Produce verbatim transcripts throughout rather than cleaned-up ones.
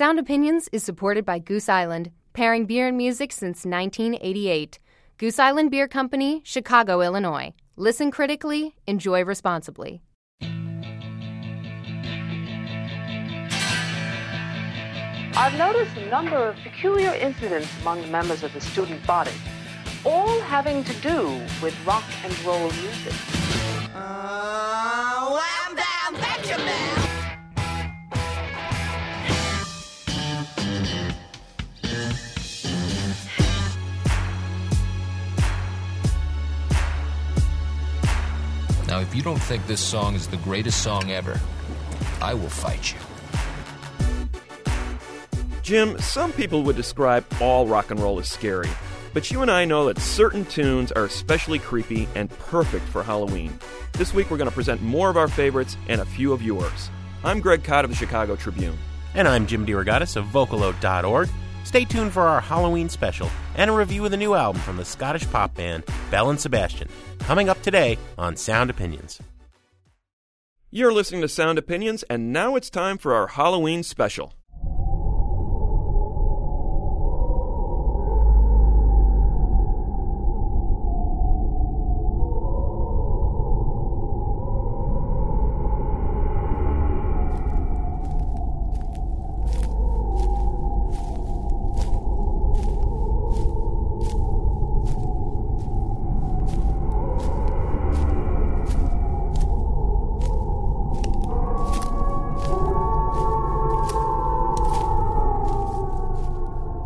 Sound Opinions is supported by Goose Island, pairing beer and music since nineteen eighty-eight. Goose Island Beer Company, Chicago, Illinois. Listen critically, enjoy responsibly. I've noticed a number of peculiar incidents among the members of the student body, all having to do with rock and roll music. Oh, I'm down, Benjamin! Now, if you don't think this song is the greatest song ever, I will fight you. Jim, some people would describe all rock and roll as scary, but you and I know that certain tunes are especially creepy and perfect for Halloween. This week we're going to present more of our favorites and a few of yours. I'm Greg Cott of the Chicago Tribune. And I'm Jim DeRogatis of Vocalo dot org. Stay tuned for our Halloween special and a review of the new album from the Scottish pop band Belle and Sebastian, coming up today on Sound Opinions. You're listening to Sound Opinions, and now it's time for our Halloween special.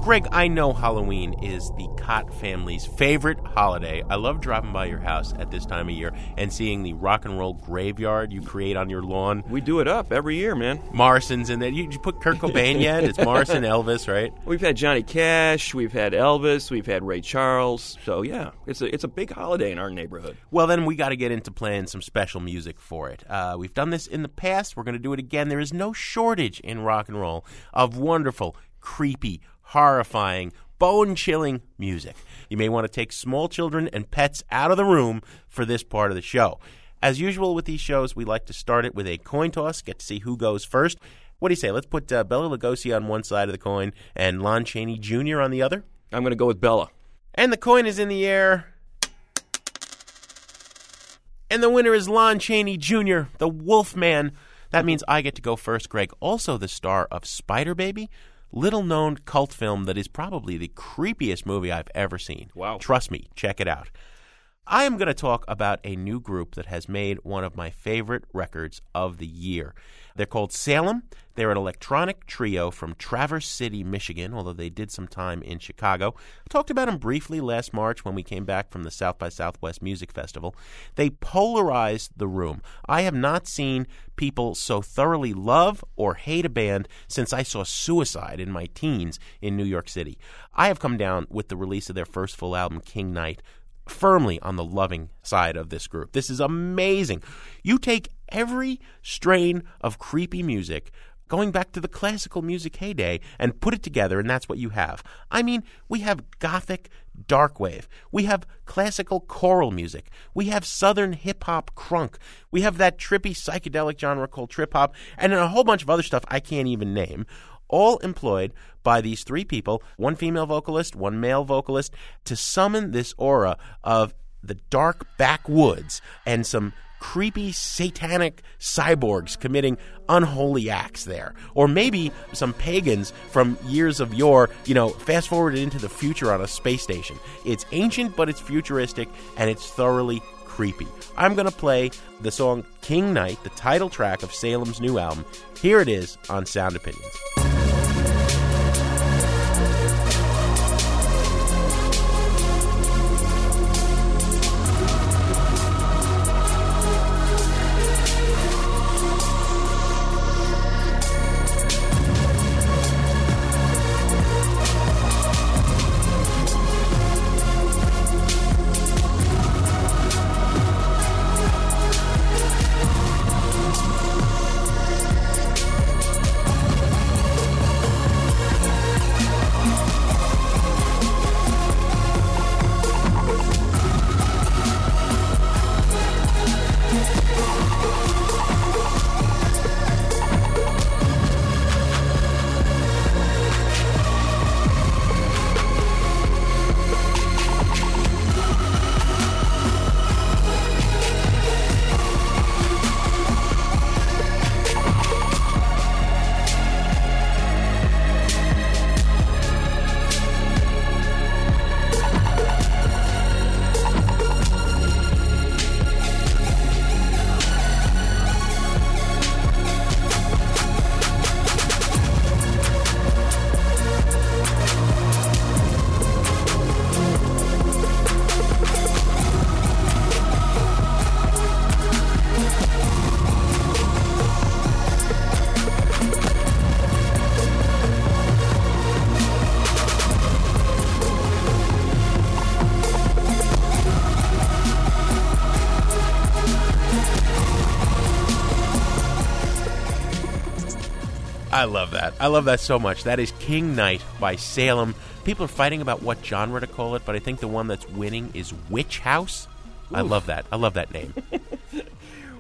Greg, I know Halloween is the Cott family's favorite holiday. I love dropping by your house at this time of year and seeing the rock and roll graveyard you create on your lawn. We do it up every year, man. Morrison's in there. You, you put Kurt Cobain yet? It's Morrison, Elvis, right? We've had Johnny Cash, we've had Elvis, we've had Ray Charles. So, yeah, it's a, it's a big holiday in our neighborhood. Well, then we got to get into playing some special music for it. Uh, we've done this in the past. We're going to do it again. There is no shortage in rock and roll of wonderful, creepy, horrifying, bone-chilling music. You may want to take small children and pets out of the room for this part of the show. As usual with these shows, we like to start it with a coin toss, get to see who goes first. What do you say? Let's put uh, Bela Lugosi on one side of the coin and Lon Chaney Junior on the other? I'm going to go with Bela. And the coin is in the air. And the winner is Lon Chaney Junior, the Wolfman. That means I get to go first, Greg. Also the star of Spider Baby, little-known cult film that is probably the creepiest movie I've ever seen. Wow. Trust me, check it out. I am going to talk about a new group that has made one of my favorite records of the year. They're called Salem. They're an electronic trio from Traverse City, Michigan, although they did some time in Chicago. I talked about them briefly last March when we came back from the South by Southwest Music Festival. They polarized the room. I have not seen people so thoroughly love or hate a band since I saw Suicide in my teens in New York City. I have come down with the release of their first full album, King Night, firmly on the loving side of this group. This is amazing. You take every strain of creepy music, going back to the classical music heyday, and put it together, and that's what you have. I mean, we have gothic darkwave. We have classical choral music. We have southern hip-hop crunk. We have that trippy psychedelic genre called trip-hop, and then a whole bunch of other stuff I can't even name, all employed by these three people, one female vocalist, one male vocalist, to summon this aura of the dark backwoods and some creepy satanic cyborgs committing unholy acts there. Or maybe some pagans from years of yore, you know, fast forwarded into the future on a space station. It's ancient, but it's futuristic, and it's thoroughly creepy. I'm going to play the song King Night, the title track of Salem's new album. Here it is on Sound Opinions. I love that. I love that so much. That is King Night by Salem. People are fighting about what genre to call it, but I think the one that's winning is Witch House. Ooh. I love that. I love that name.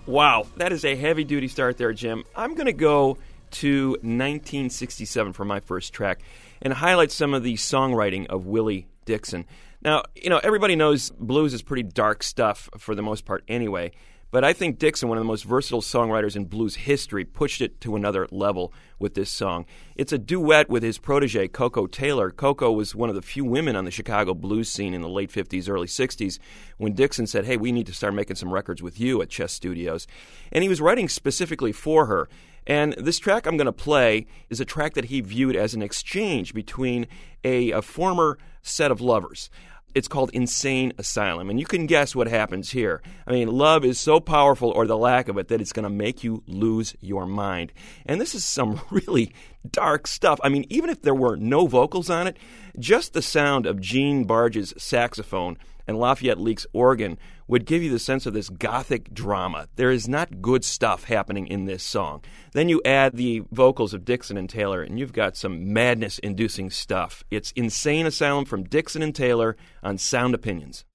Wow. That is a heavy-duty start there, Jim. I'm going to go to nineteen sixty-seven for my first track and highlight some of the songwriting of Willie Dixon. Now, you know, everybody knows blues is pretty dark stuff for the most part anyway, but I think Dixon, one of the most versatile songwriters in blues history, pushed it to another level with this song. It's a duet with his protege, Coco Taylor. Coco was one of the few women on the Chicago blues scene in the late fifties, early sixties, when Dixon said, hey, we need to start making some records with you at Chess Studios. And he was writing specifically for her. And this track I'm going to play is a track that he viewed as an exchange between a, a former set of lovers. It's called Insane Asylum, and you can guess what happens here. I mean, love is so powerful, or the lack of it, that it's going to make you lose your mind. And this is some really dark stuff. I mean, even if there were no vocals on it, just the sound of Gene Barge's saxophone and Lafayette Leake's organ would give you the sense of this gothic drama. There is not good stuff happening in this song. Then you add the vocals of Dixon and Taylor, and you've got some madness-inducing stuff. It's Insane Asylum from Dixon and Taylor on Sound Opinions.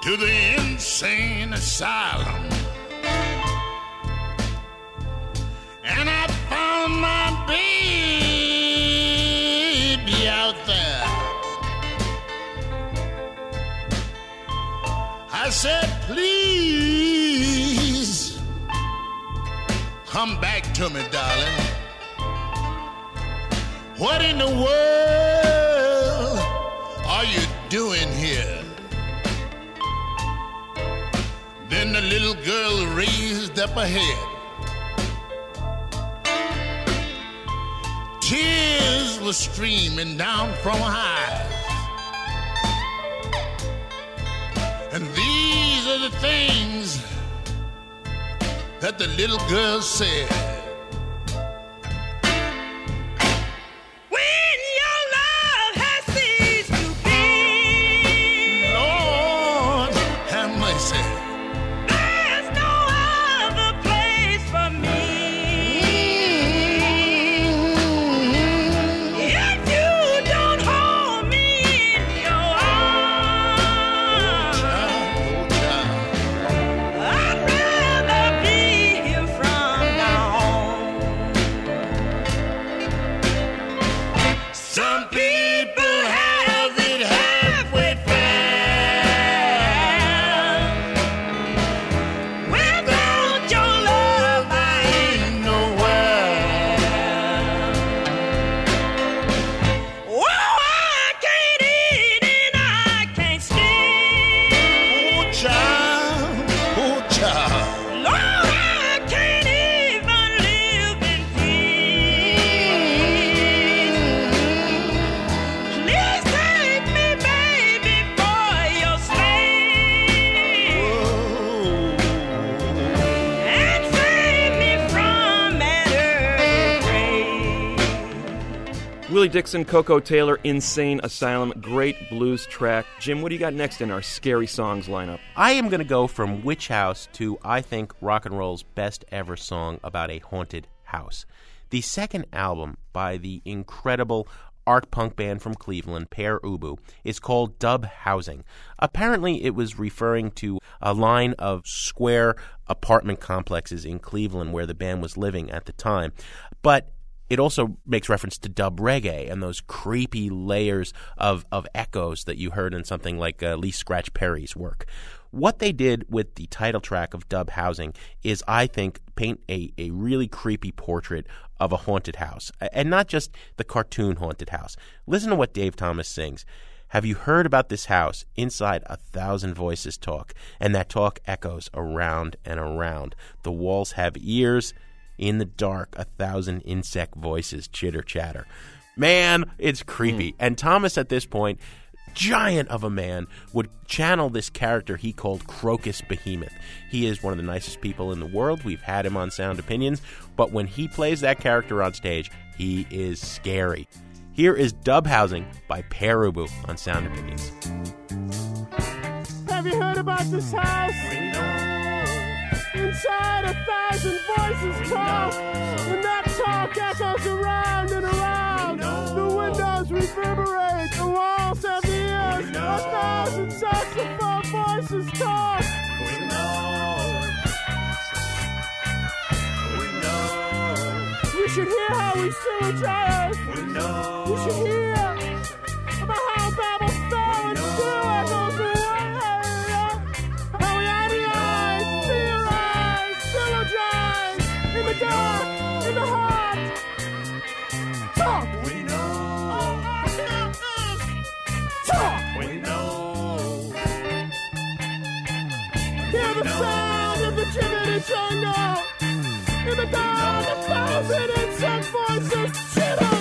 To the insane asylum, and I found my baby out there. I said, please come back to me, darling. What in the world are you doing here? Then the little girl raised up her head. Tears were streaming down from her eyes. And these are the things that the little girl said. Willie Dixon, Coco Taylor, Insane Asylum, great blues track. Jim, what do you got next in our Scary Songs lineup? I am going to go from Witch House to, I think, rock and roll's best ever song about a haunted house. The second album by the incredible art punk band from Cleveland, Père Ubu, is called Dub Housing. Apparently, it was referring to a line of square apartment complexes in Cleveland where the band was living at the time, but it also makes reference to dub reggae and those creepy layers of, of echoes that you heard in something like uh, Lee Scratch Perry's work. What they did with the title track of Dub Housing is, I think, paint a, a really creepy portrait of a haunted house, and not just the cartoon haunted house. Listen to what Dave Thomas sings. Have you heard about this house? Inside a thousand voices talk, and that talk echoes around and around. The walls have ears. In the dark, a thousand insect voices chitter chatter. Man, it's creepy. Mm. And Thomas, at this point, giant of a man, would channel this character he called Crocus Behemoth. He is one of the nicest people in the world. We've had him on Sound Opinions, but when he plays that character on stage, he is scary. Here is Dub Housing by Père Ubu on Sound Opinions. Have you heard about this house? We know. Inside a thousand voices talk, and that talk echoes around and around. The windows reverberate, the walls have ears. A thousand saxophone voices talk. We know. We know. You should hear how we sue each other. We know. You should hear about how Babel fell and still echoes. In the dark, in the heart. Talk. We know. Talk. We know. Hear the sound of the jiminy jungle. In the dark, a thousand insect voices. Chittle.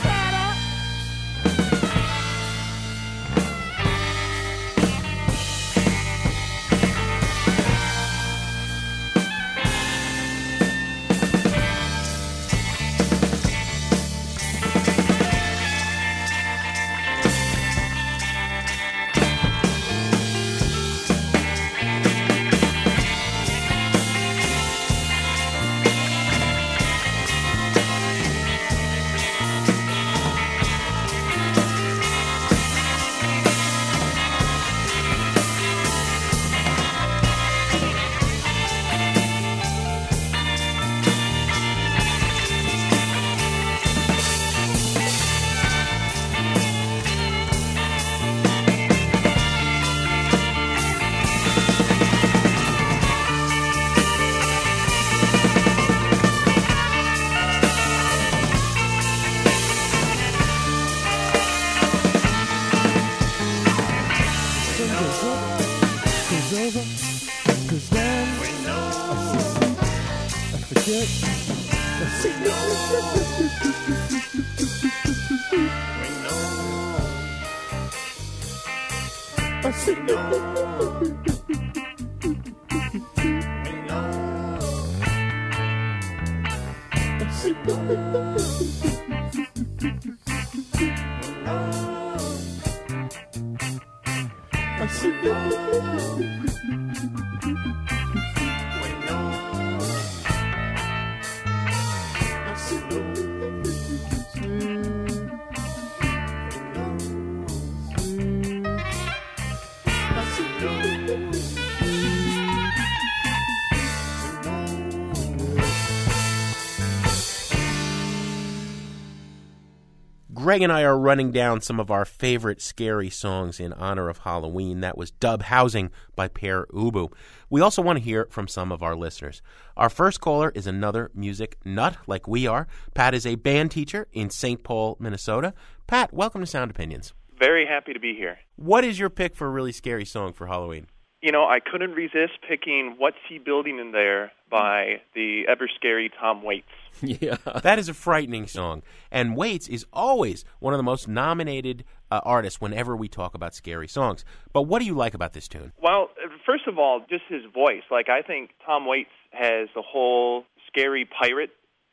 Greg and I are running down some of our favorite scary songs in honor of Halloween. That was Dub Housing by Père Ubu. We also want to hear from some of our listeners. Our first caller is another music nut like we are. Pat is a band teacher in Saint Paul, Minnesota. Pat, welcome to Sound Opinions. Very happy to be here. What is your pick for a really scary song for Halloween? You know, I couldn't resist picking What's He Building in There by the ever-scary Tom Waits. Yeah. That is a frightening song. And Waits is always one of the most nominated uh, artists whenever we talk about scary songs. But what do you like about this tune? Well, first of all, just his voice. Like, I think Tom Waits has the whole scary pirate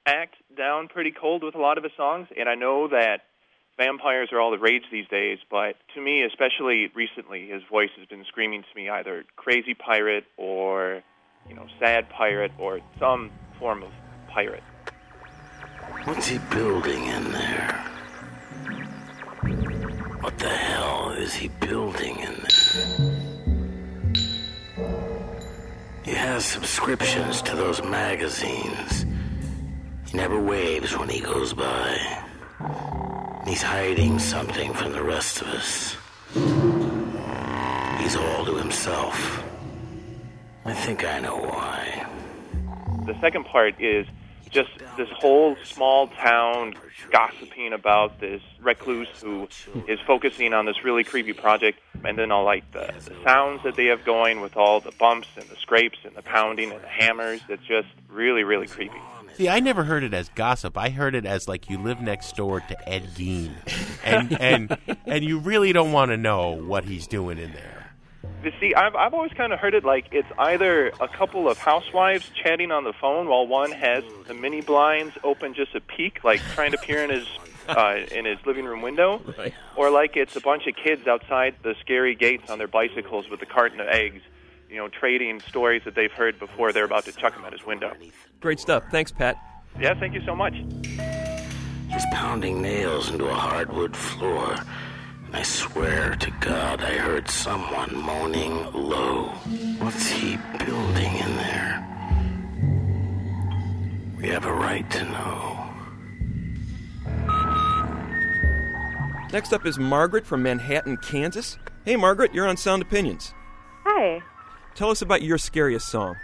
act down pretty cold with a lot of his songs. And I know that vampires are all the rage these days, but to me, especially recently, his voice has been screaming to me either crazy pirate or, you know, sad pirate or some form of pirate. What's he building in there? What the hell is he building in there? He has subscriptions to those magazines. He never waves when he goes by. He's hiding something from the rest of us. He's all to himself. I think I know why. The second part is just this whole small town gossiping about this recluse who is focusing on this really creepy project. And then all like the, the sounds that they have going with all the bumps and the scrapes and the pounding and the hammers. It's just really, really creepy. See, I never heard it as gossip. I heard it as, like, you live next door to Ed Gein. and and and you really don't want to know what he's doing in there. You see, I've I've always kind of heard it like it's either a couple of housewives chatting on the phone while one has the mini blinds open just a peek, like trying to peer in his uh, in his living room window, right. Or like it's a bunch of kids outside the scary gates on their bicycles with a carton of eggs, you know, trading stories that they've heard before they're about to chuck them at his window. Great stuff. Thanks, Pat. Yeah, thank you so much. He's pounding nails into a hardwood floor. I swear to God, I heard someone moaning low. What's he building in there? We have a right to know. Next up is Margaret from Manhattan, Kansas. Hey, Margaret, you're on Sound Opinions. Hi. Tell us about your scariest song.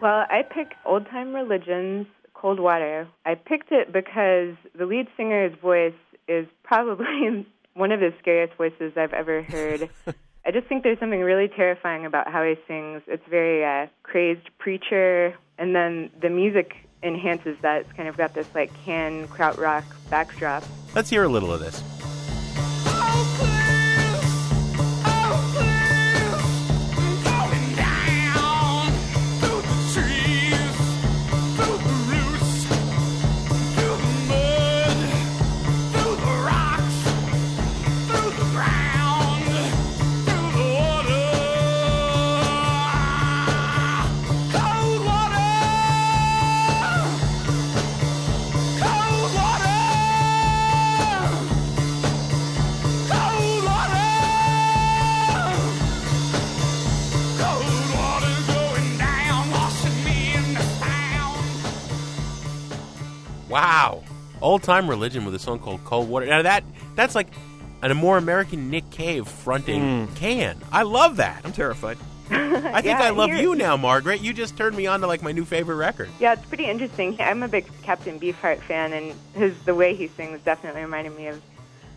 Well, I picked Old Time Religion's Cold Water. I picked it because the lead singer's voice is probably one of the scariest voices I've ever heard. I just think there's something really terrifying about how he sings. It's very uh, crazed preacher, and then the music enhances that. It's kind of got this like can krautrock backdrop. Let's hear a little of this. Wow. Old Time Religion with a song called Cold Water. Now, that that's like a more American Nick Cave fronting mm. Can. I love that. I'm terrified. I think yeah, I love you now, Margaret. You just turned me on to, like, my new favorite record. Yeah, it's pretty interesting. I'm a big Captain Beefheart fan, and his the way he sings definitely reminded me of,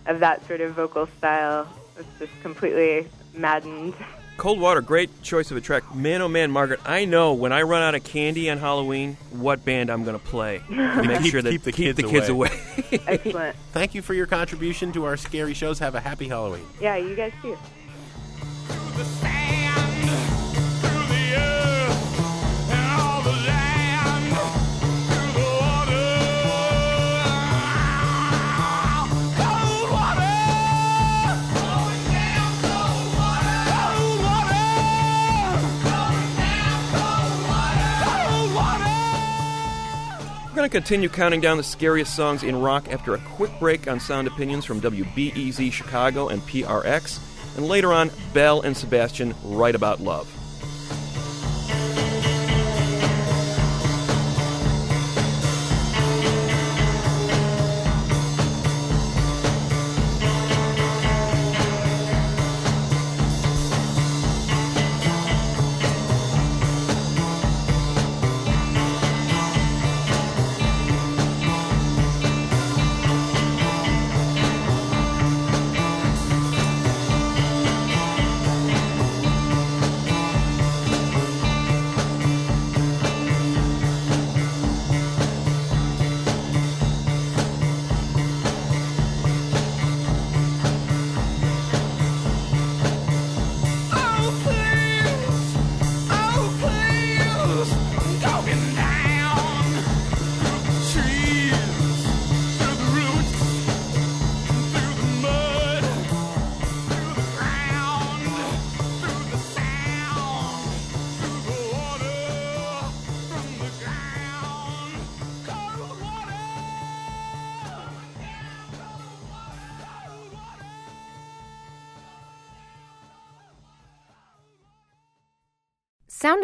of that sort of vocal style. It's just completely maddened. Cold Water, great choice of a track. Man, oh man, Margaret, I know when I run out of candy on Halloween, what band I'm going to play to make keep, sure that keep the keep kids, the kids away. away. Excellent. Thank you for your contribution to our scary shows. Have a happy Halloween. Yeah, you guys too. We're going to continue counting down the scariest songs in rock after a quick break on Sound Opinions from W B E Z Chicago and P R X, and later on, Belle and Sebastian, Right About Love. Sound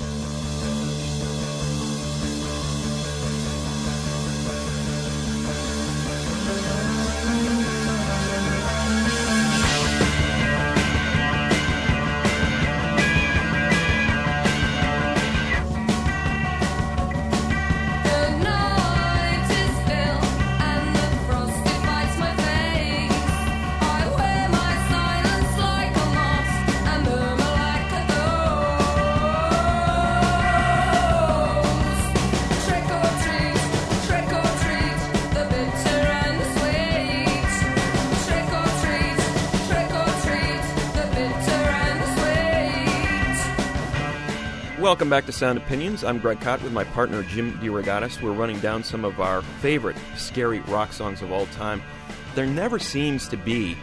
No! Welcome back to Sound Opinions. I'm Greg Cott with my partner Jim DeRogatis. We're running down some of our favorite scary rock songs of all time. There never seems to be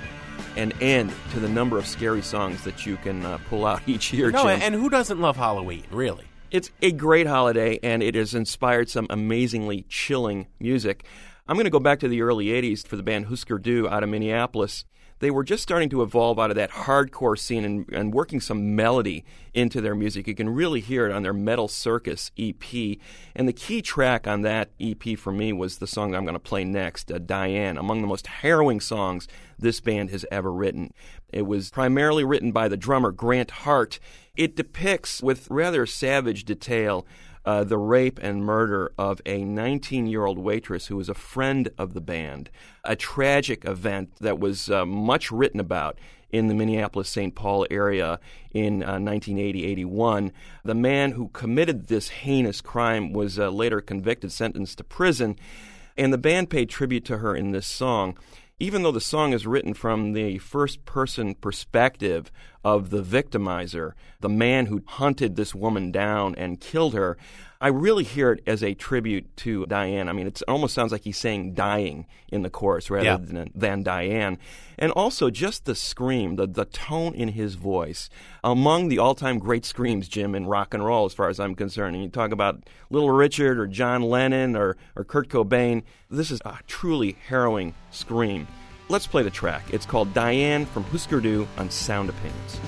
an end to the number of scary songs that you can uh, pull out each year, No, Jim. And who doesn't love Halloween, really? It's a great holiday, and it has inspired some amazingly chilling music. I'm going to go back to the early eighties for the band Husker Du out of Minneapolis. They were just starting to evolve out of that hardcore scene and, and working some melody into their music. You can really hear it on their Metal Circus E P. And the key track on that E P for me was the song I'm going to play next, uh, Diane, among the most harrowing songs this band has ever written. It was primarily written by the drummer Grant Hart. It depicts with rather savage detail Uh, the rape and murder of a nineteen-year-old waitress who was a friend of the band, a tragic event that was uh, much written about in the Minneapolis-Saint Paul area in uh, nineteen eighty to eighty-one. The man who committed this heinous crime was uh, later convicted, sentenced to prison, and the band paid tribute to her in this song. Even though the song is written from the first-person perspective of the victimizer, the man who hunted this woman down and killed her, I really hear it as a tribute to Diane. I mean, it's, it almost sounds like he's saying dying in the chorus rather yeah. than, than Diane. And also just the scream, the, the tone in his voice, among the all-time great screams, Jim, in rock and roll as far as I'm concerned. And you talk about Little Richard or John Lennon or, or Kurt Cobain. This is a truly harrowing scream. Let's play the track. It's called Diane from Husker Du on Sound Opinions.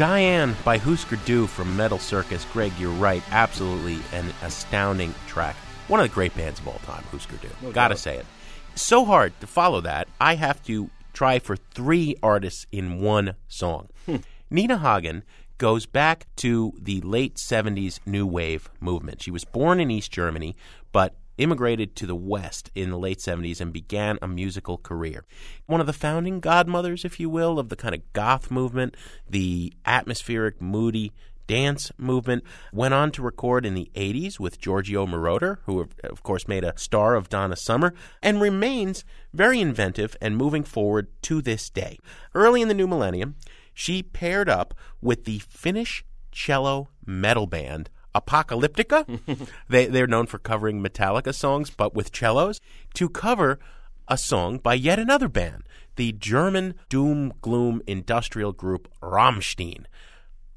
Diane by Husker Du from Metal Circus. Greg, you're right. Absolutely an astounding track. One of the great bands of all time, Husker Du. No Gotta doubt. Say it. So hard to follow that, I have to try for three artists in one song. Hmm. Nina Hagen goes back to the late seventies new wave movement. She was born in East Germany, but immigrated to the West in the late seventies and began a musical career. One of the founding godmothers, if you will, of the kind of goth movement, the atmospheric, moody dance movement, went on to record in the eighties with Giorgio Moroder, who of course made a star of Donna Summer, and remains very inventive and moving forward to this day. Early in the new millennium, she paired up with the Finnish cello metal band Apocalyptica. they, they're known for covering Metallica songs, but with cellos, to cover a song by yet another band, the German doom gloom industrial group Rammstein.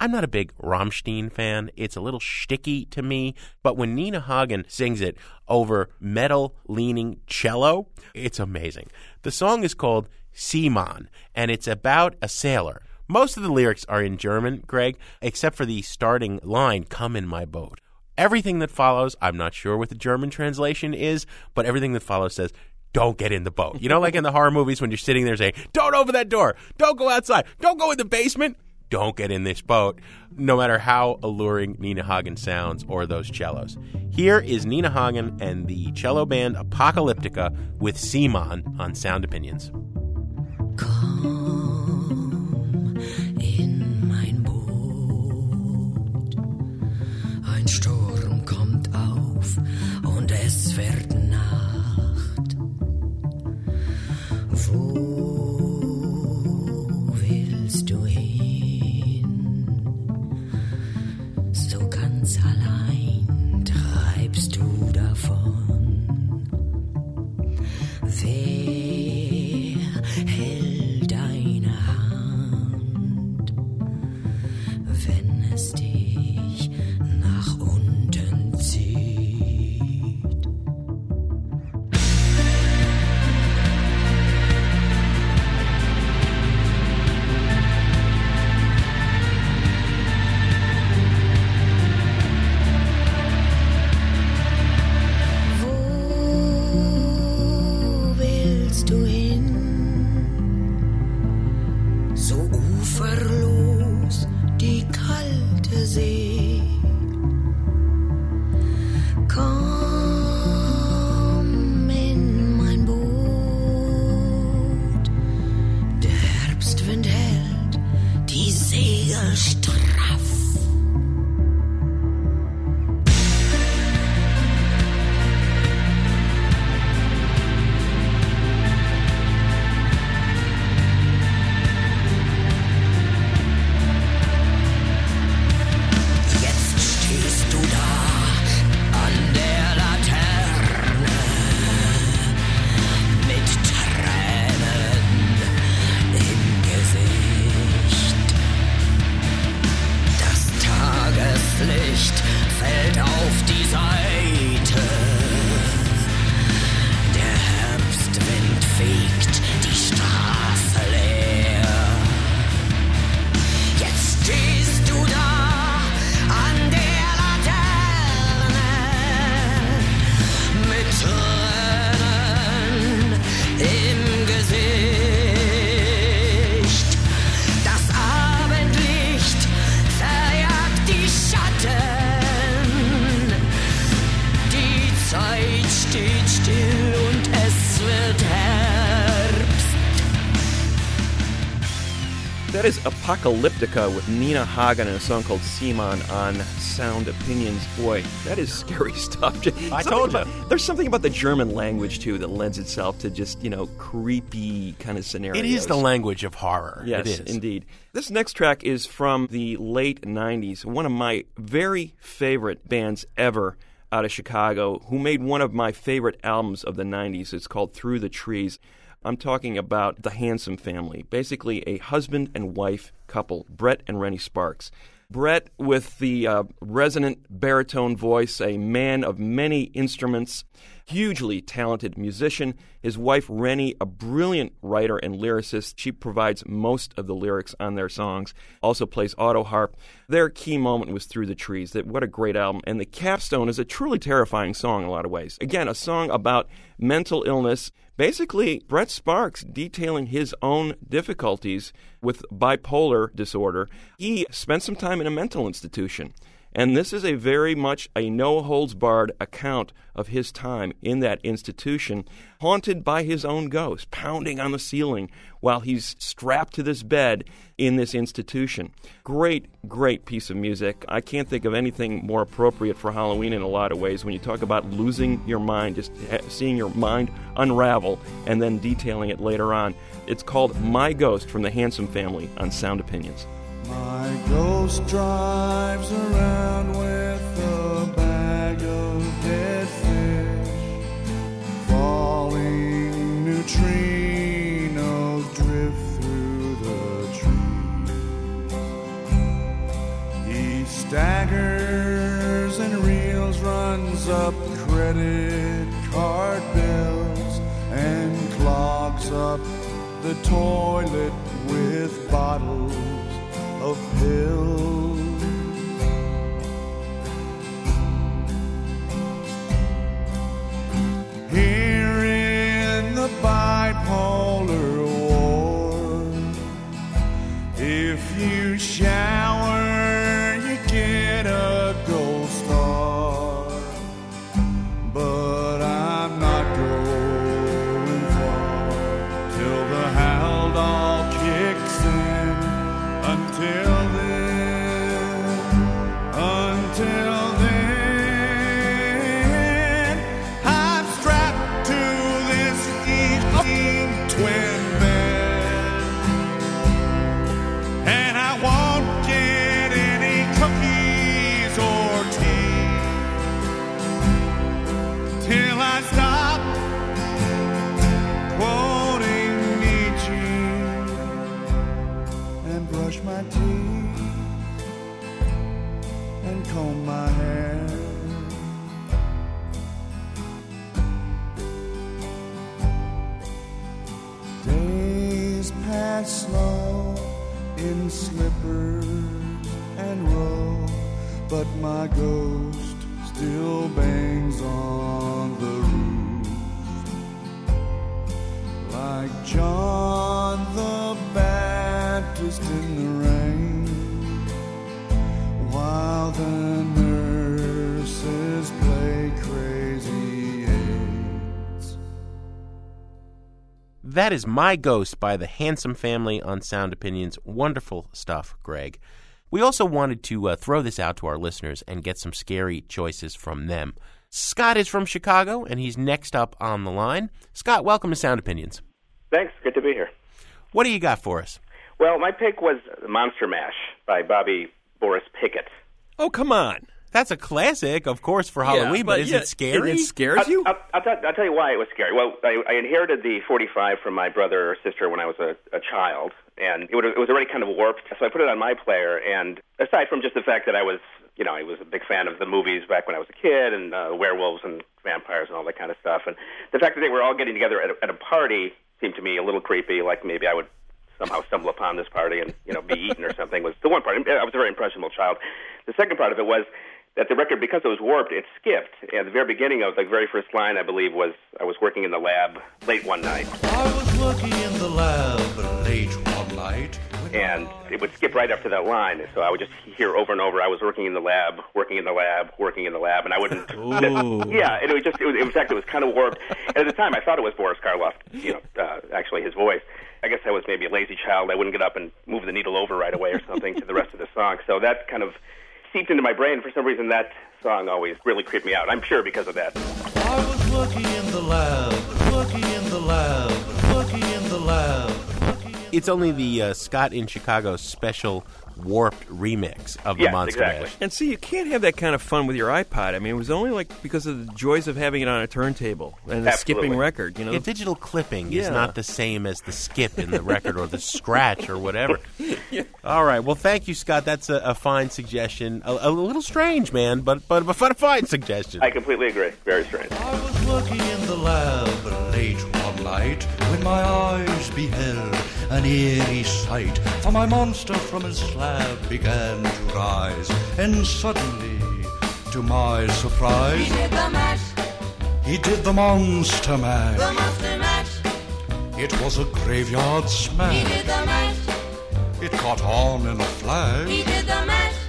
I'm not a big Rammstein fan. It's a little shticky to me. But when Nina Hagen sings it over metal-leaning cello, it's amazing. The song is called Seemann, and it's about a sailor. Most of the lyrics are in German, Greg, except for the starting line, "Come in my boat." Everything that follows, I'm not sure what the German translation is, but everything that follows says, don't get in the boat. You know, like in the horror movies when you're sitting there saying, don't open that door, don't go outside, don't go in the basement, don't get in this boat, no matter how alluring Nina Hagen sounds or those cellos. Here is Nina Hagen and the cello band Apocalyptica with Seemann on Sound Opinions. Komm in mein Boot, ein Sturm kommt auf und es wird Nacht. Wo willst du hin? So ganz allein treibst du davon. Wer hält deine Hand, wenn es dich nach unten zieht? Wo willst du hin? So uferlos die kalte See. Komm in mein Boot. Der Herbstwind hält die Segel straff. Jetzt stehst du da an der Laterne mit Tränen im Gesicht. Das Tageslicht fällt auf die Seite. Der Herbstwind fegt die Straße leer. Jetzt stehst du da an der Laterne mit Tränen im Gesicht. Das Abendlicht verjagt die Schatten. Die Zeit steht still und es wird Herbst. That is Apocalyptica with Nina Hagen and a song called Seemann on Sound Opinions. Boy, that is scary stuff. I told you. There's something about the German language, too, that lends itself to just, you know, creepy kind of scenarios. It is the language of horror. Yes, it is. Indeed. This next track is from the late nineties, one of my very favorite bands ever out of Chicago, who made one of my favorite albums of the nineties. It's called Through the Trees. I'm talking about the Handsome Family, basically a husband and wife couple, Brett and Rennie Sparks. Brett, with the uh, resonant baritone voice, a man of many instruments, hugely talented musician. His wife, Rennie, a brilliant writer and lyricist. She provides most of the lyrics on their songs, also plays auto harp. Their key moment was Through the Trees. That What a great album. And the capstone is a truly terrifying song in a lot of ways. Again, a song about mental illness. Basically, Brett Sparks detailing his own difficulties with bipolar disorder. He spent some time in a mental institution. And this is a very much a no-holds-barred account of his time in that institution, haunted by his own ghost, pounding on the ceiling while he's strapped to this bed in this institution. Great, great piece of music. I can't think of anything more appropriate for Halloween in a lot of ways when you talk about losing your mind, just seeing your mind unravel and then detailing it later on. It's called My Ghost from the Handsome Family on Sound Opinions. My ghost drives around with a bag of dead fish. Falling neutrinos drift through the trees. daggers and reels, runs up credit card bills, and clogs up the toilet with bottles of pills. Here in the bipolar war, if you shower, you get a gold star. But I'm not going far till the howl all kicks in. Until then, until my teeth and comb my hair. Days pass slow in slippers and row, but my ghost still bangs on the roof like John the Baptist in the while the nurses play Crazy Eights. That is My Ghost by the Handsome Family on Sound Opinions. Wonderful stuff, Greg. We also wanted to uh, throw this out to our listeners and get some scary choices from them. Scott is from Chicago, and he's next up on the line. Scott, welcome to Sound Opinions. Thanks. Good to be here. What do you got for us? Well, my pick was Monster Mash by Bobby Boris Pickett. Oh, come on. That's a classic, of course, for Halloween, yeah, but, but is yeah, it scary? It scares you? I'll, I'll, I'll, t- I'll tell you why it was scary. Well, I, I inherited the forty-five from my brother or sister when I was a, a child, and it, would, it was already kind of warped, so I put it on my player, and aside from just the fact that I was, you know, I was a big fan of the movies back when I was a kid, and uh, werewolves and vampires and all that kind of stuff, and the fact that they were all getting together at a, at a party seemed to me a little creepy, like maybe I would somehow stumble upon this party and, you know, be eaten or something was the one part. I was a very impressionable child. The second part of it was that the record, because it was warped, it skipped. At the very beginning of the very first line, I believe, was I was working in the lab late one night. I was working in the lab late one night. And it would skip right after that line. So I would just hear over and over, I was working in the lab, working in the lab, working in the lab. And I wouldn't. Ooh. Yeah, and it was just, it was, in fact, it was kind of warped. And at the time, I thought it was Boris Karloff, you know, uh, actually his voice. I guess I was maybe a lazy child. I wouldn't get up and move the needle over right away or something to the rest of the song. So that kind of seeped into my brain. For some reason, that song always really creeped me out. I'm sure because of that. I was working in the lab, working in the lab, working in the lab. It's only the uh, Scott in Chicago special warped remix of the yes, Monster exactly. Mash. And see, you can't have that kind of fun with your iPod. I mean, it was only like because of the joys of having it on a turntable and the Absolutely. skipping record. You know, yeah, digital clipping yeah. is not the same as the skip in the record or the scratch or whatever. Yeah. All right. Well, thank you, Scott. That's a, a fine suggestion. A, a little strange, man, but but a fun, fine suggestion. I completely agree. Very strange. I was working in the lab late one night when my eyes beheld an eerie sight, for my monster from his slab began to rise, and suddenly, to my surprise, he did the mash. He did the monster mash. The monster mash. It was a graveyard smash. He did the mash. It caught on in a flash. He did the mash.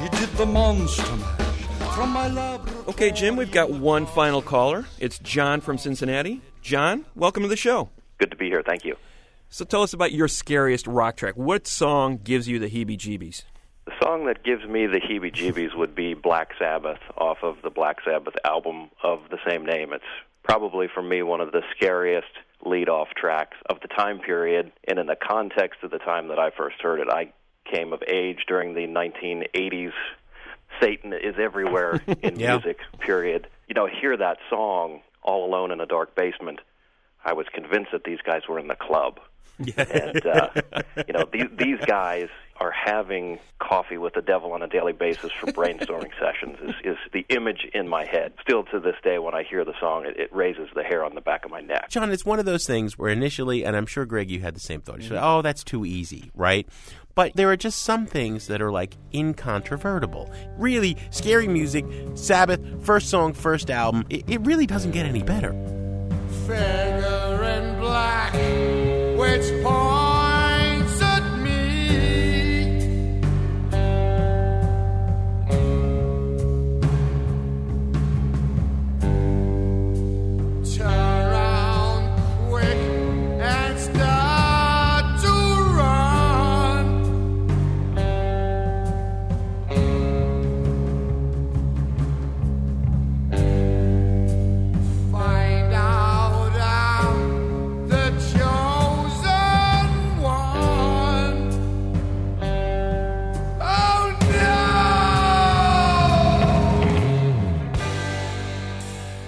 He did the monster mash. From my laboratory. Okay, Jim, we've got one final caller. It's John from Cincinnati. John, welcome to the show. Good to be here. Thank you. So tell us about your scariest rock track. What song gives you the heebie-jeebies? The song that gives me the heebie-jeebies would be Black Sabbath off of the Black Sabbath album of the same name. It's probably, for me, one of the scariest lead-off tracks of the time period. And in the context of the time that I first heard it, I came of age during the nineteen eighties. Satan is everywhere in yeah. music, period. You know, hear that song all alone in a dark basement. I was convinced that these guys were in the club. Yeah. And, uh, you know, these, these guys are having coffee with the devil on a daily basis for brainstorming sessions is, is the image in my head. Still to this day, when I hear the song, it, it raises the hair on the back of my neck. John, it's one of those things where initially, and I'm sure, Greg, you had the same thought. You said, oh, that's too easy, right? But there are just some things that are, like, incontrovertible. Really scary music, Sabbath, first song, first album. It, it really doesn't get any better. Figure in black, which part?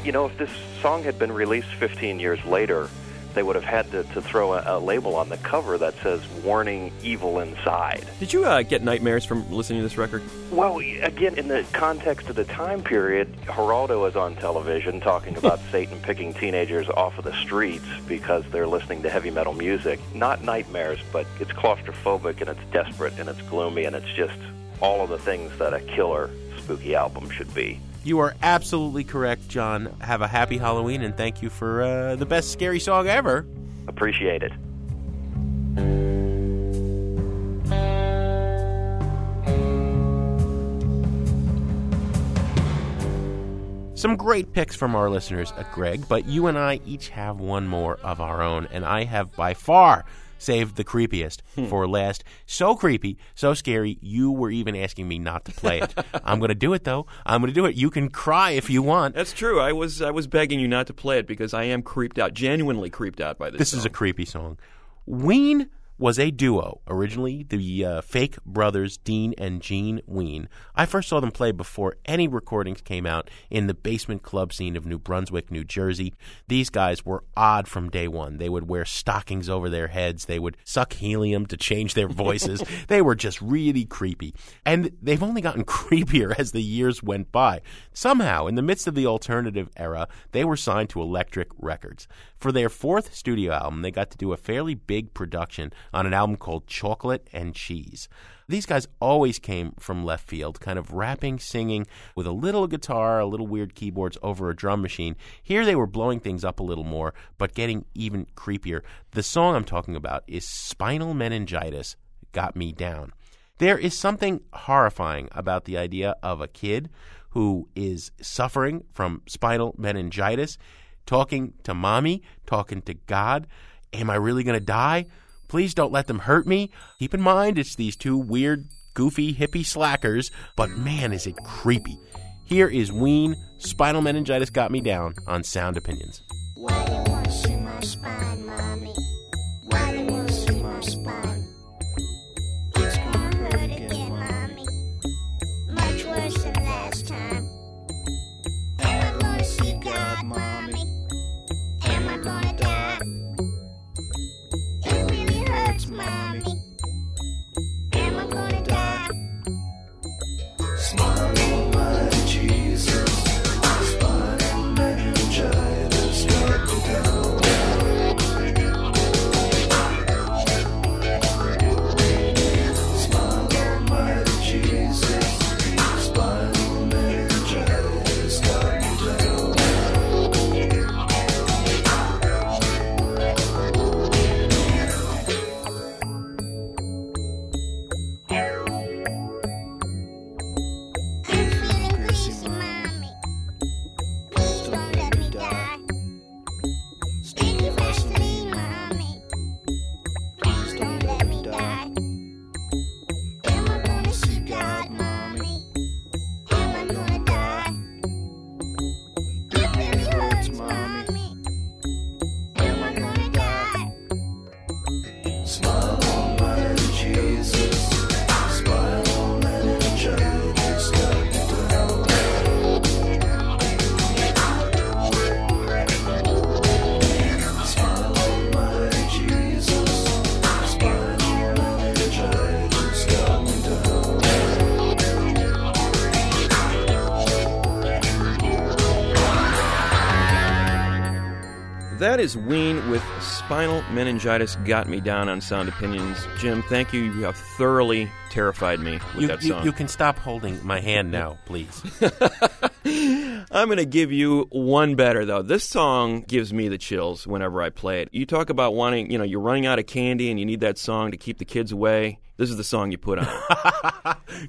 You know, if this song had been released fifteen years later, they would have had to, to throw a, a label on the cover that says, warning, evil inside. Did you uh, get nightmares from listening to this record? Well, again, in the context of the time period, Geraldo is on television talking about Satan picking teenagers off of the streets because they're listening to heavy metal music. Not nightmares, but it's claustrophobic, and it's desperate, and it's gloomy, and it's just all of the things that a killer, spooky album should be. You are absolutely correct, John. Have a happy Halloween, and thank you for uh, the best scary song ever. Appreciate it. Some great picks from our listeners, uh, Greg, but you and I each have one more of our own, and I have by far saved the creepiest for last. So creepy, so scary, you were even asking me not to play it. I'm going to do it, though. I'm going to do it. You can cry if you want. That's true. I was I was begging you not to play it because I am creeped out, genuinely creeped out by this This song. Is a creepy song. Ween was a duo, originally the uh, fake brothers Dean and Gene Ween. I first saw them play before any recordings came out in the basement club scene of New Brunswick, New Jersey. These guys were odd from day one. They would wear stockings over their heads. They would suck helium to change their voices. They were just really creepy. And they've only gotten creepier as the years went by. Somehow, in the midst of the alternative era, they were signed to Elektric Records. For their fourth studio album, they got to do a fairly big production on an album called Chocolate and Cheese. These guys always came from left field, kind of rapping, singing, with a little guitar, a little weird keyboards over a drum machine. Here they were blowing things up a little more, but getting even creepier. The song I'm talking about is Spinal Meningitis Got Me Down. There is something horrifying about the idea of a kid who is suffering from spinal meningitis, talking to mommy, talking to God. Am I really going to die? Please don't let them hurt me. Keep in mind, it's these two weird, goofy, hippie slackers, but man, is it creepy. Here is Ween, Spinal Meningitis Got Me Down on Sound Opinions. Why do you want to see my spine, mommy? Why do you want to see my spine? It's gonna hurt again, mommy. Much worse than last time. Am I gonna see God, mommy? Am I gonna die? Mommy, am I gonna die? Smile, almighty Jesus. Spinal meningitis got me down. That is Ween with Spinal Meningitis Got Me Down on Sound Opinions. Jim, thank you. You have thoroughly terrified me with you, that song. You, you can stop holding my hand now, please. I'm going to give you one better, though. This song gives me the chills whenever I play it. You talk about wanting, you know, you're running out of candy and you need that song to keep the kids away. This is the song you put on.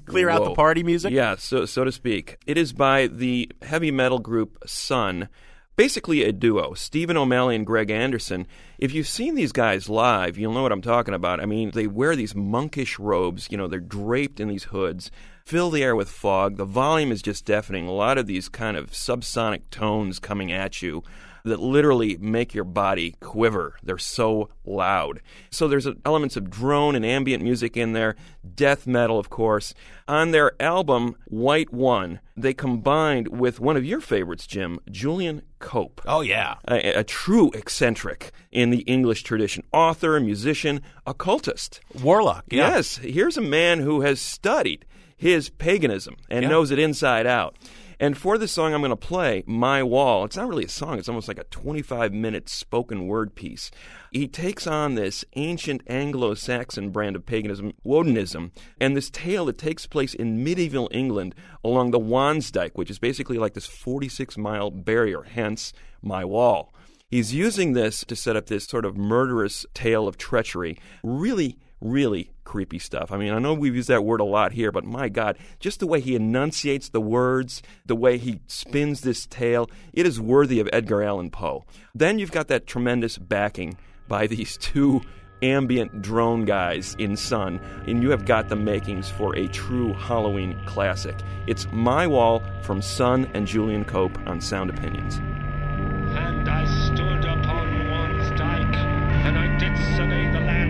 Clear Whoa. Out the party music? Yeah, so so to speak. It is by the heavy metal group Sunn, basically a duo, Stephen O'Malley and Greg Anderson. If you've seen these guys live, you'll know what I'm talking about. I mean, they wear these monkish robes. You know, they're draped in these hoods, fill the air with fog. The volume is just deafening. A lot of these kind of subsonic tones coming at you that literally make your body quiver. They're so loud. So there's elements of drone and ambient music in there, death metal, of course. On their album, White One, they combined with one of your favorites, Jim, Julian Cope. Oh, yeah. A, a true eccentric in the English tradition. Author, musician, occultist. Warlock, yeah. Yes. Here's a man who has studied his paganism and yeah. knows it inside out. And for this song I'm going to play, My Wall, it's not really a song, it's almost like a twenty-five minute spoken word piece. He takes on this ancient Anglo-Saxon brand of paganism, Wodenism, and this tale that takes place in medieval England along the Wansdyke, which is basically like this forty-six mile barrier, hence My Wall. He's using this to set up this sort of murderous tale of treachery, really Really creepy stuff. I mean, I know we've used that word a lot here, but my God, just the way he enunciates the words, the way he spins this tale, it is worthy of Edgar Allan Poe. Then you've got that tremendous backing by these two ambient drone guys in Sunn, and you have got the makings for a true Halloween classic. It's My Wall from Sunn and Julian Cope on Sound Opinions. And I stood upon Wansdyke, and I did survey the land.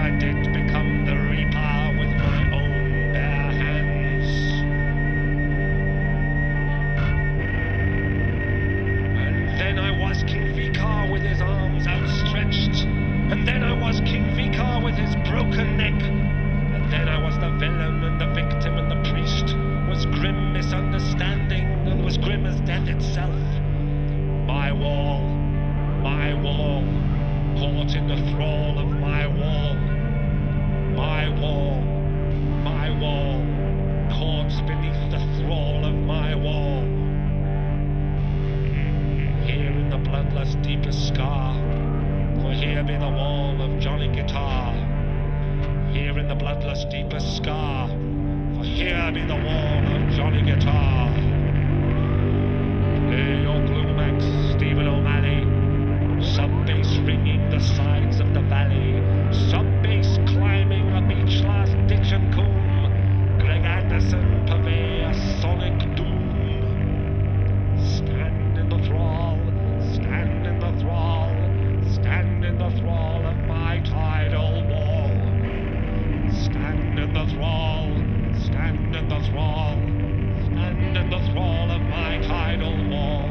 I did become the reaper with my own bare hands. And then I was King Vicar with his arms outstretched. And then I was King Vicar with his broken neck. And then I was the villain and the victim, and the priest was grim misunderstanding and was grim as death itself. My wall, my wall, caught in the thrall of my wall. My wall, my wall, caught beneath the thrall of my wall. Here in the bloodless deepest scar, for here be the wall of Johnny Guitar. Here in the bloodless deepest scar, for here be the wall of Johnny Guitar. Play your Glumax, Stephen O'Malley. Sub-bass ringing the sides of the valley, sub-bass climbing a beach-last ditch and comb, Greg Anderson purvey a sonic doom. Stand in the thrall, stand in the thrall, stand in the thrall of my tidal wall. Stand in the thrall, stand in the thrall, stand in the thrall of my tidal wall.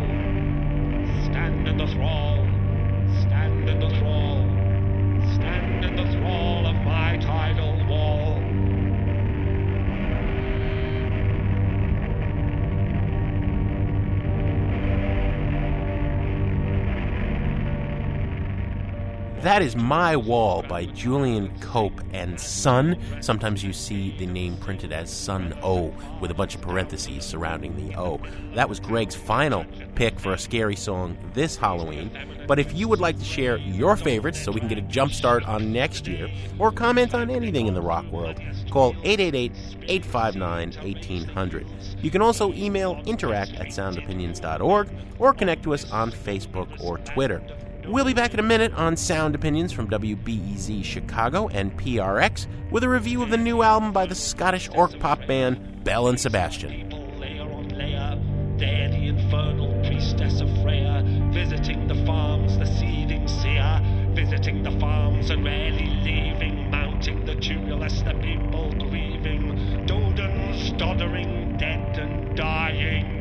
Stand in the thrall. Stand in the thrall, stand in the thrall of my tidal wall. That is My Wall by Julian Cope and Sunn. Sometimes you see the name printed as Sunn O with a bunch of parentheses surrounding the O. That was Greg's final pick for a scary song this Halloween. But if you would like to share your favorites so we can get a jump start on next year, or comment on anything in the rock world, call eight eight eight, eight five nine, one eight hundred. You can also email interact at sound opinions dot org or connect to us on Facebook or Twitter. We'll be back in a minute on Sound Opinions from W B E Z Chicago and P R X with a review of the new album by the Scottish orc pop band Belle and Sebastian. Layer on layer, there the infernal priestess of Freya, visiting the farms, the seething seer, visiting the farms and rarely leaving, mounting the tumulus, the people grieving, Dodans doddering, dead and dying.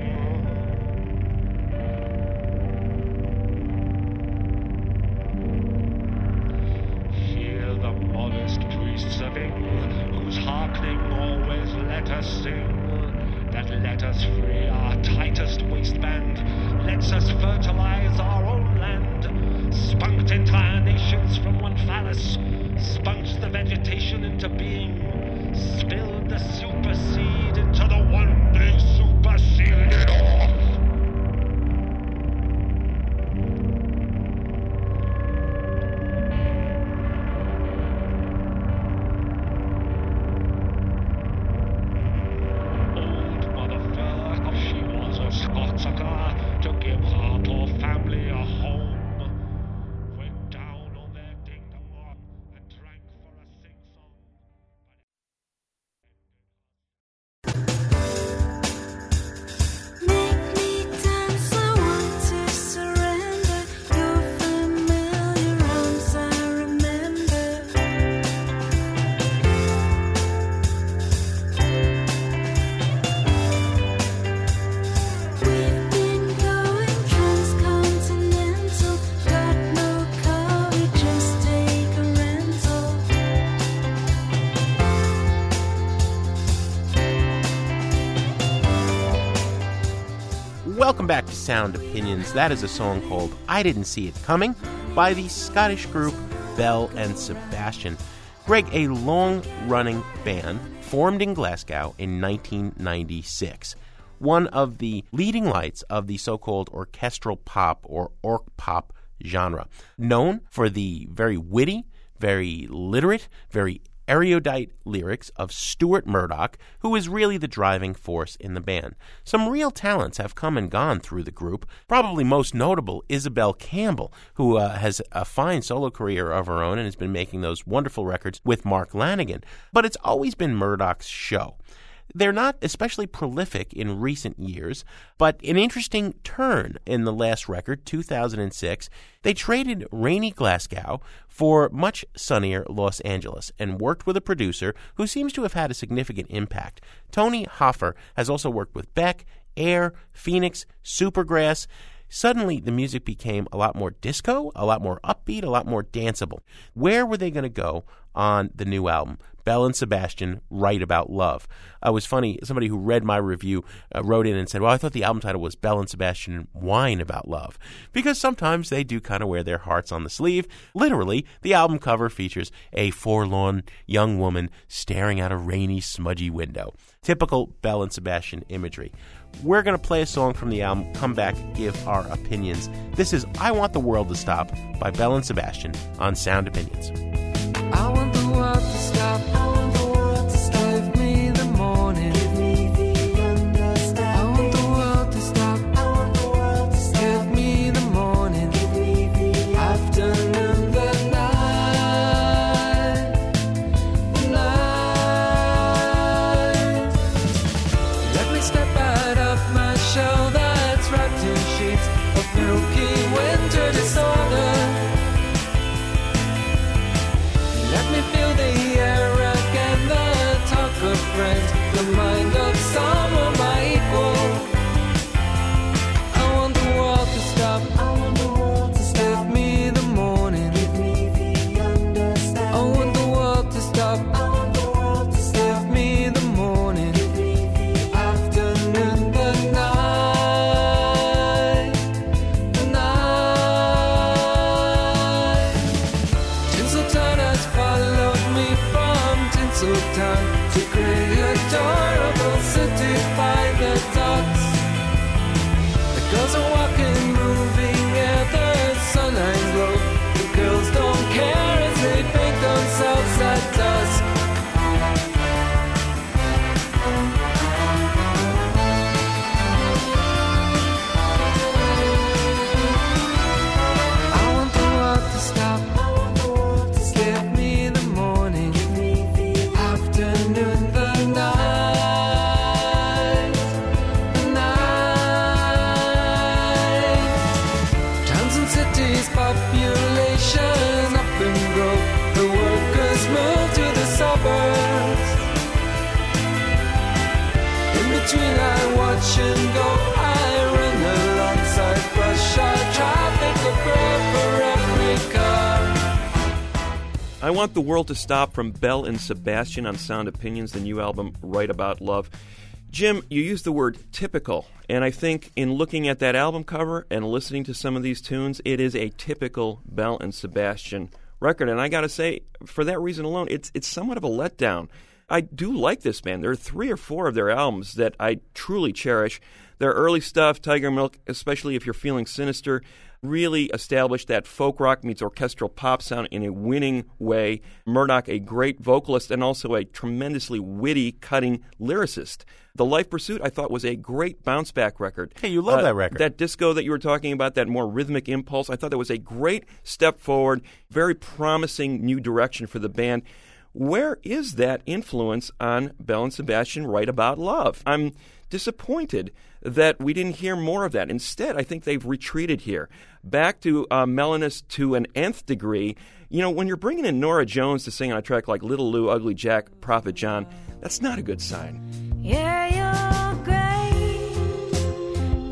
Whose hearkening always let us sing, that let us free our tightest waistband, lets us fertilize our own land. spunked entire nations from one phallus, spunked the vegetation into being, spilled the super seed into the one they super seeded off. Back to Sound Opinions. That is a song called I Didn't See It Coming by the Scottish group Belle and Sebastian. Greg, a long-running band formed in Glasgow in nineteen ninety-six. One of the leading lights of the so-called orchestral pop or orc pop genre. Known for the very witty, very literate, very erudite lyrics of Stuart Murdoch, who is really the driving force in the band. Some real talents have come and gone through the group. Probably most notable, Isabel Campbell, who uh, has a fine solo career of her own and has been making those wonderful records with Mark Lanigan. But it's always been Murdoch's show. They're not especially prolific in recent years, but an interesting turn in the last record, two thousand six, they traded rainy Glasgow for much sunnier Los Angeles and worked with a producer who seems to have had a significant impact. Tony Hoffer has also worked with Beck, Air, Phoenix, Supergrass. Suddenly, the music became a lot more disco, a lot more upbeat, a lot more danceable. Where were they going to go on the new album? Belle and Sebastian, Write About Love. Uh, it was funny, somebody who read my review uh, wrote in and said, well, I thought the album title was Belle and Sebastian, Whine About Love, because sometimes they do kind of wear their hearts on the sleeve. Literally, the album cover features a forlorn young woman staring out a rainy, smudgy window. Typical Belle and Sebastian imagery. We're going to play a song from the album, come back, give our opinions. This is I Want the World to Stop by Belle and Sebastian on Sound Opinions. I want the world to stop. I want the world to stop. Give me the morning. Give me the understanding. I want the world to stop. I want the world to stop. Give me the morning. Give me the afternoon, the night, the night. Let me step out of my shell that's wrapped in sheets of milky winter disorder. The mind of some of my equal. I want the world to stop. I want the world to stop. Give me the morning. Give me the understanding. I want the world to stop. I want the world to stop. Give me the morning. Give me the afternoon, the night, the night. Tinseltown has followed me from Tinseltown. Adorable city by the docks. The girls are walking, moving at the sunrise low. The girls don't care as they paint themselves at dusk. I want the world to stop. I want the world to stop. Give me the morning. Give me the afternoon. Population up and grow. The workers move to the suburbs. In between I watch and go. I run alongside Russia traffic, a prayer for every car. I Want the World to Stop from Belle and Sebastian on Sound Opinions, the new album Write About Love. Jim, you used the word typical, and I think in looking at that album cover and listening to some of these tunes, it is a typical Belle and Sebastian record. And I got to say, for that reason alone, it's it's somewhat of a letdown. I do like this band. There are three or four of their albums that I truly cherish. Their early stuff, Tiger Milk, especially if you're feeling sinister, really established that folk rock meets orchestral pop sound in a winning way. Murdoch, a great vocalist and also a tremendously witty, cutting lyricist. The Life Pursuit, I thought, was a great bounce-back record. Hey, you love uh, that record. That disco that you were talking about, that more rhythmic impulse, I thought that was a great step forward, very promising new direction for the band. Where is that influence on Belle and Sebastian Right About Love? I'm disappointed that we didn't hear more of that. Instead, I think they've retreated here, back to uh, Melanist to an nth degree. You know, when you're bringing in Norah Jones to sing on a track like Little Lou, Ugly Jack, Prophet John, that's not a good sign. Yeah, you're great.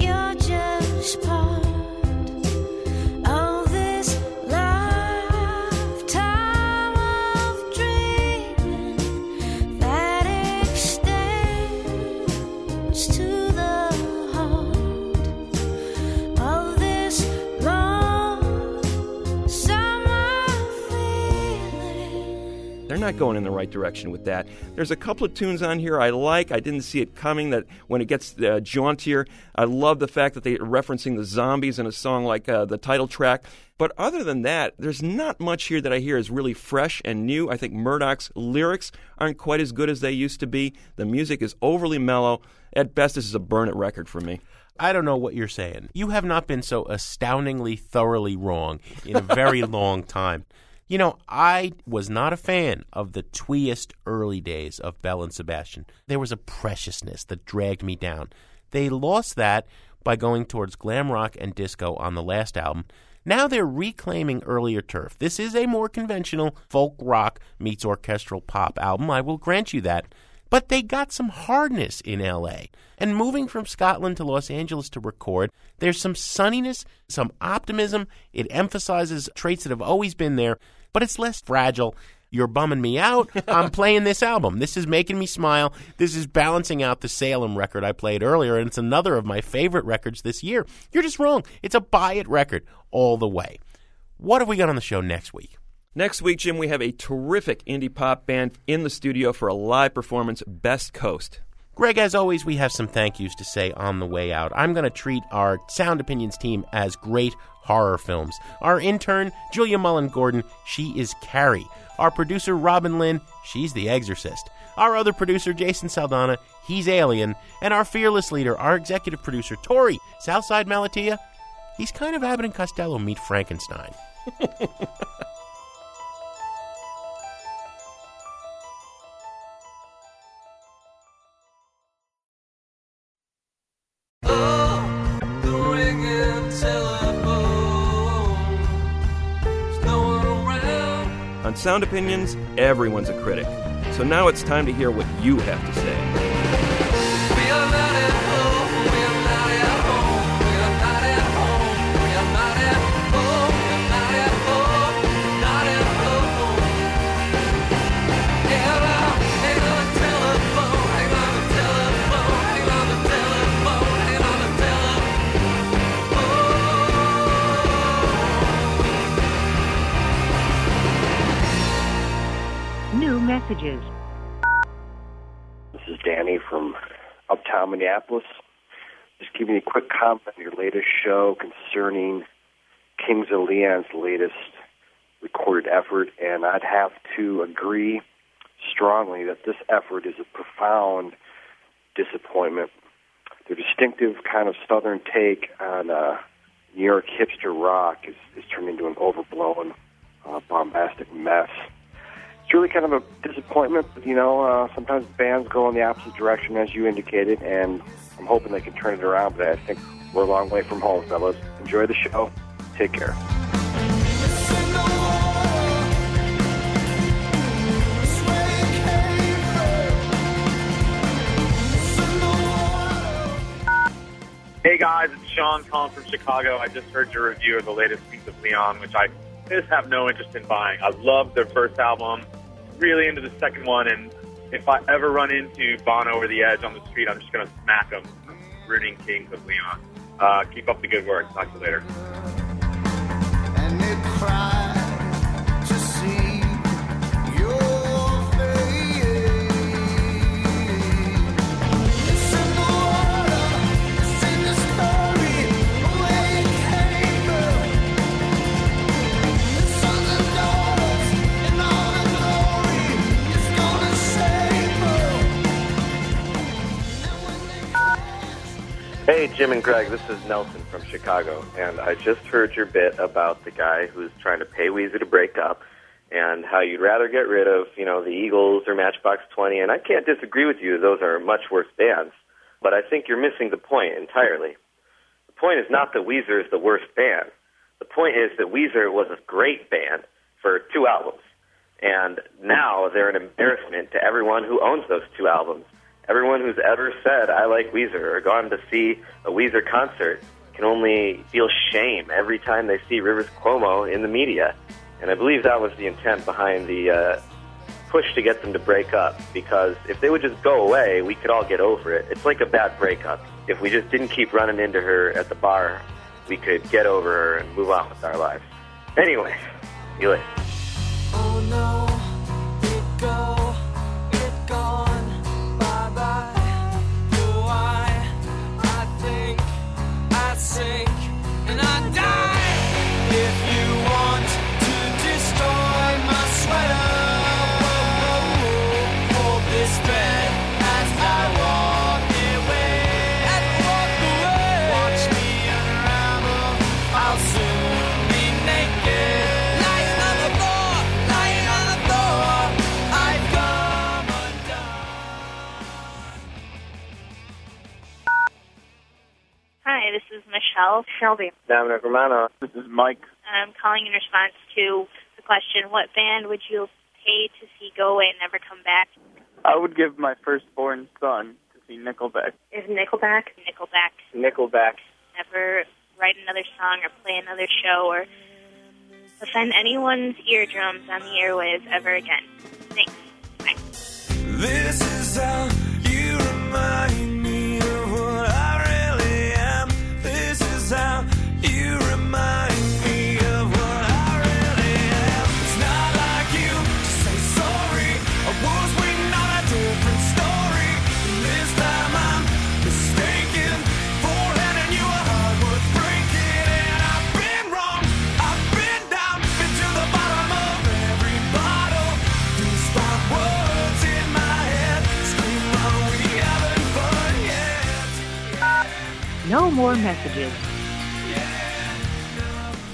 You're just part. They're not going in the right direction with that. There's a couple of tunes on here I like. I didn't see it coming, that when it gets uh, jauntier. I love the fact that they're referencing the zombies in a song like uh, the title track. But other than that, there's not much here that I hear is really fresh and new. I think Murdoch's lyrics aren't quite as good as they used to be. The music is overly mellow. At best, this is a burn it record for me. I don't know what you're saying. You have not been so astoundingly thoroughly wrong in a very long time. You know, I was not a fan of the tweeest early days of Belle and Sebastian. There was a preciousness that dragged me down. They lost that by going towards glam rock and disco on the last album. Now they're reclaiming earlier turf. This is a more conventional folk rock meets orchestral pop album. I will grant you that. But they got some hardness in L A And moving from Scotland to Los Angeles to record, there's some sunniness, some optimism. It emphasizes traits that have always been there, but it's less fragile. You're bumming me out. I'm playing this album. This is making me smile. This is balancing out the Salem record I played earlier, and it's another of my favorite records this year. You're just wrong. It's a buy-it record all the way. What have we got on the show next week? Next week, Jim, we have a terrific indie pop band in the studio for a live performance, Best Coast. Greg, as always, we have some thank yous to say on the way out. I'm going to treat our Sound Opinions team as great horror films. Our intern, Julia Mullen-Gordon, she is Carrie. Our producer, Robin Lynn, she's The Exorcist. Our other producer, Jason Saldana, he's Alien. And our fearless leader, our executive producer, Tori Southside Malatia, he's kind of Abbott and Costello meet Frankenstein. Sound Opinions, everyone's a critic. So now it's time to hear what you have to say. We are not at home, we are not at home, we are not at home, we are not at home, we are not at home, not at home. Hang on, hang on the telephone, hang on the telephone, hang on the telephone, hang on the telephone. New messages. This is Danny from Uptown Minneapolis. Just giving you a quick comment on your latest show concerning Kings of Leon's latest recorded effort, and I'd have to agree strongly that this effort is a profound disappointment. Their distinctive kind of southern take on uh, New York hipster rock is, is turned into an overblown, uh, bombastic mess. It's really kind of a disappointment, but, you know, uh, sometimes bands go in the opposite direction, as you indicated, and I'm hoping they can turn it around, but I think we're a long way from home, fellas. Enjoy the show. Take care. Hey, guys, it's Sean calling from Chicago. I just heard your review of the latest Kings of Leon, which I just have no interest in buying. I love their first album, really into the second one, and if I ever run into Bon Over the Edge on the street, I'm just going to smack him. Rooting Kings of Leon. Uh, keep up the good work. Talk to you later. And it cried to see Hey, Jim and Greg, this is Nelson from Chicago, and I just heard your bit about the guy who's trying to pay Weezer to break up and how you'd rather get rid of, you know, the Eagles or Matchbox twenty, and I can't disagree with you. Those are much worse bands, but I think you're missing the point entirely. The point is not that Weezer is the worst band. The point is that Weezer was a great band for two albums, and now they're an embarrassment to everyone who owns those two albums. Everyone who's ever said, I like Weezer, or gone to see a Weezer concert can only feel shame every time they see Rivers Cuomo in the media. And I believe that was the intent behind the uh, push to get them to break up, because if they would just go away, we could all get over it. It's like a bad breakup. If we just didn't keep running into her at the bar, we could get over her and move on with our lives. Anyway, you later. Oh, no, it goes. Hi, this is Michelle Shelby. Dominic Romano. This is Mike. I'm calling in response to the question, what band would you pay to see go away and never come back? I would give my firstborn son to see Nickelback. Is Nickelback? Nickelback. Nickelback. Never write another song or play another show or offend anyone's eardrums on the airwaves ever again. Thanks. Bye. This is how you remind me of what I out. You remind me of what I really am. It's not like you to say sorry. I was waiting on a different story. And this time I'm mistaken for letting you a heart worth breaking. And I've been wrong, I've been down, been to the bottom of every bottle. These five words in my head scream, are we having fun yet? No more messages.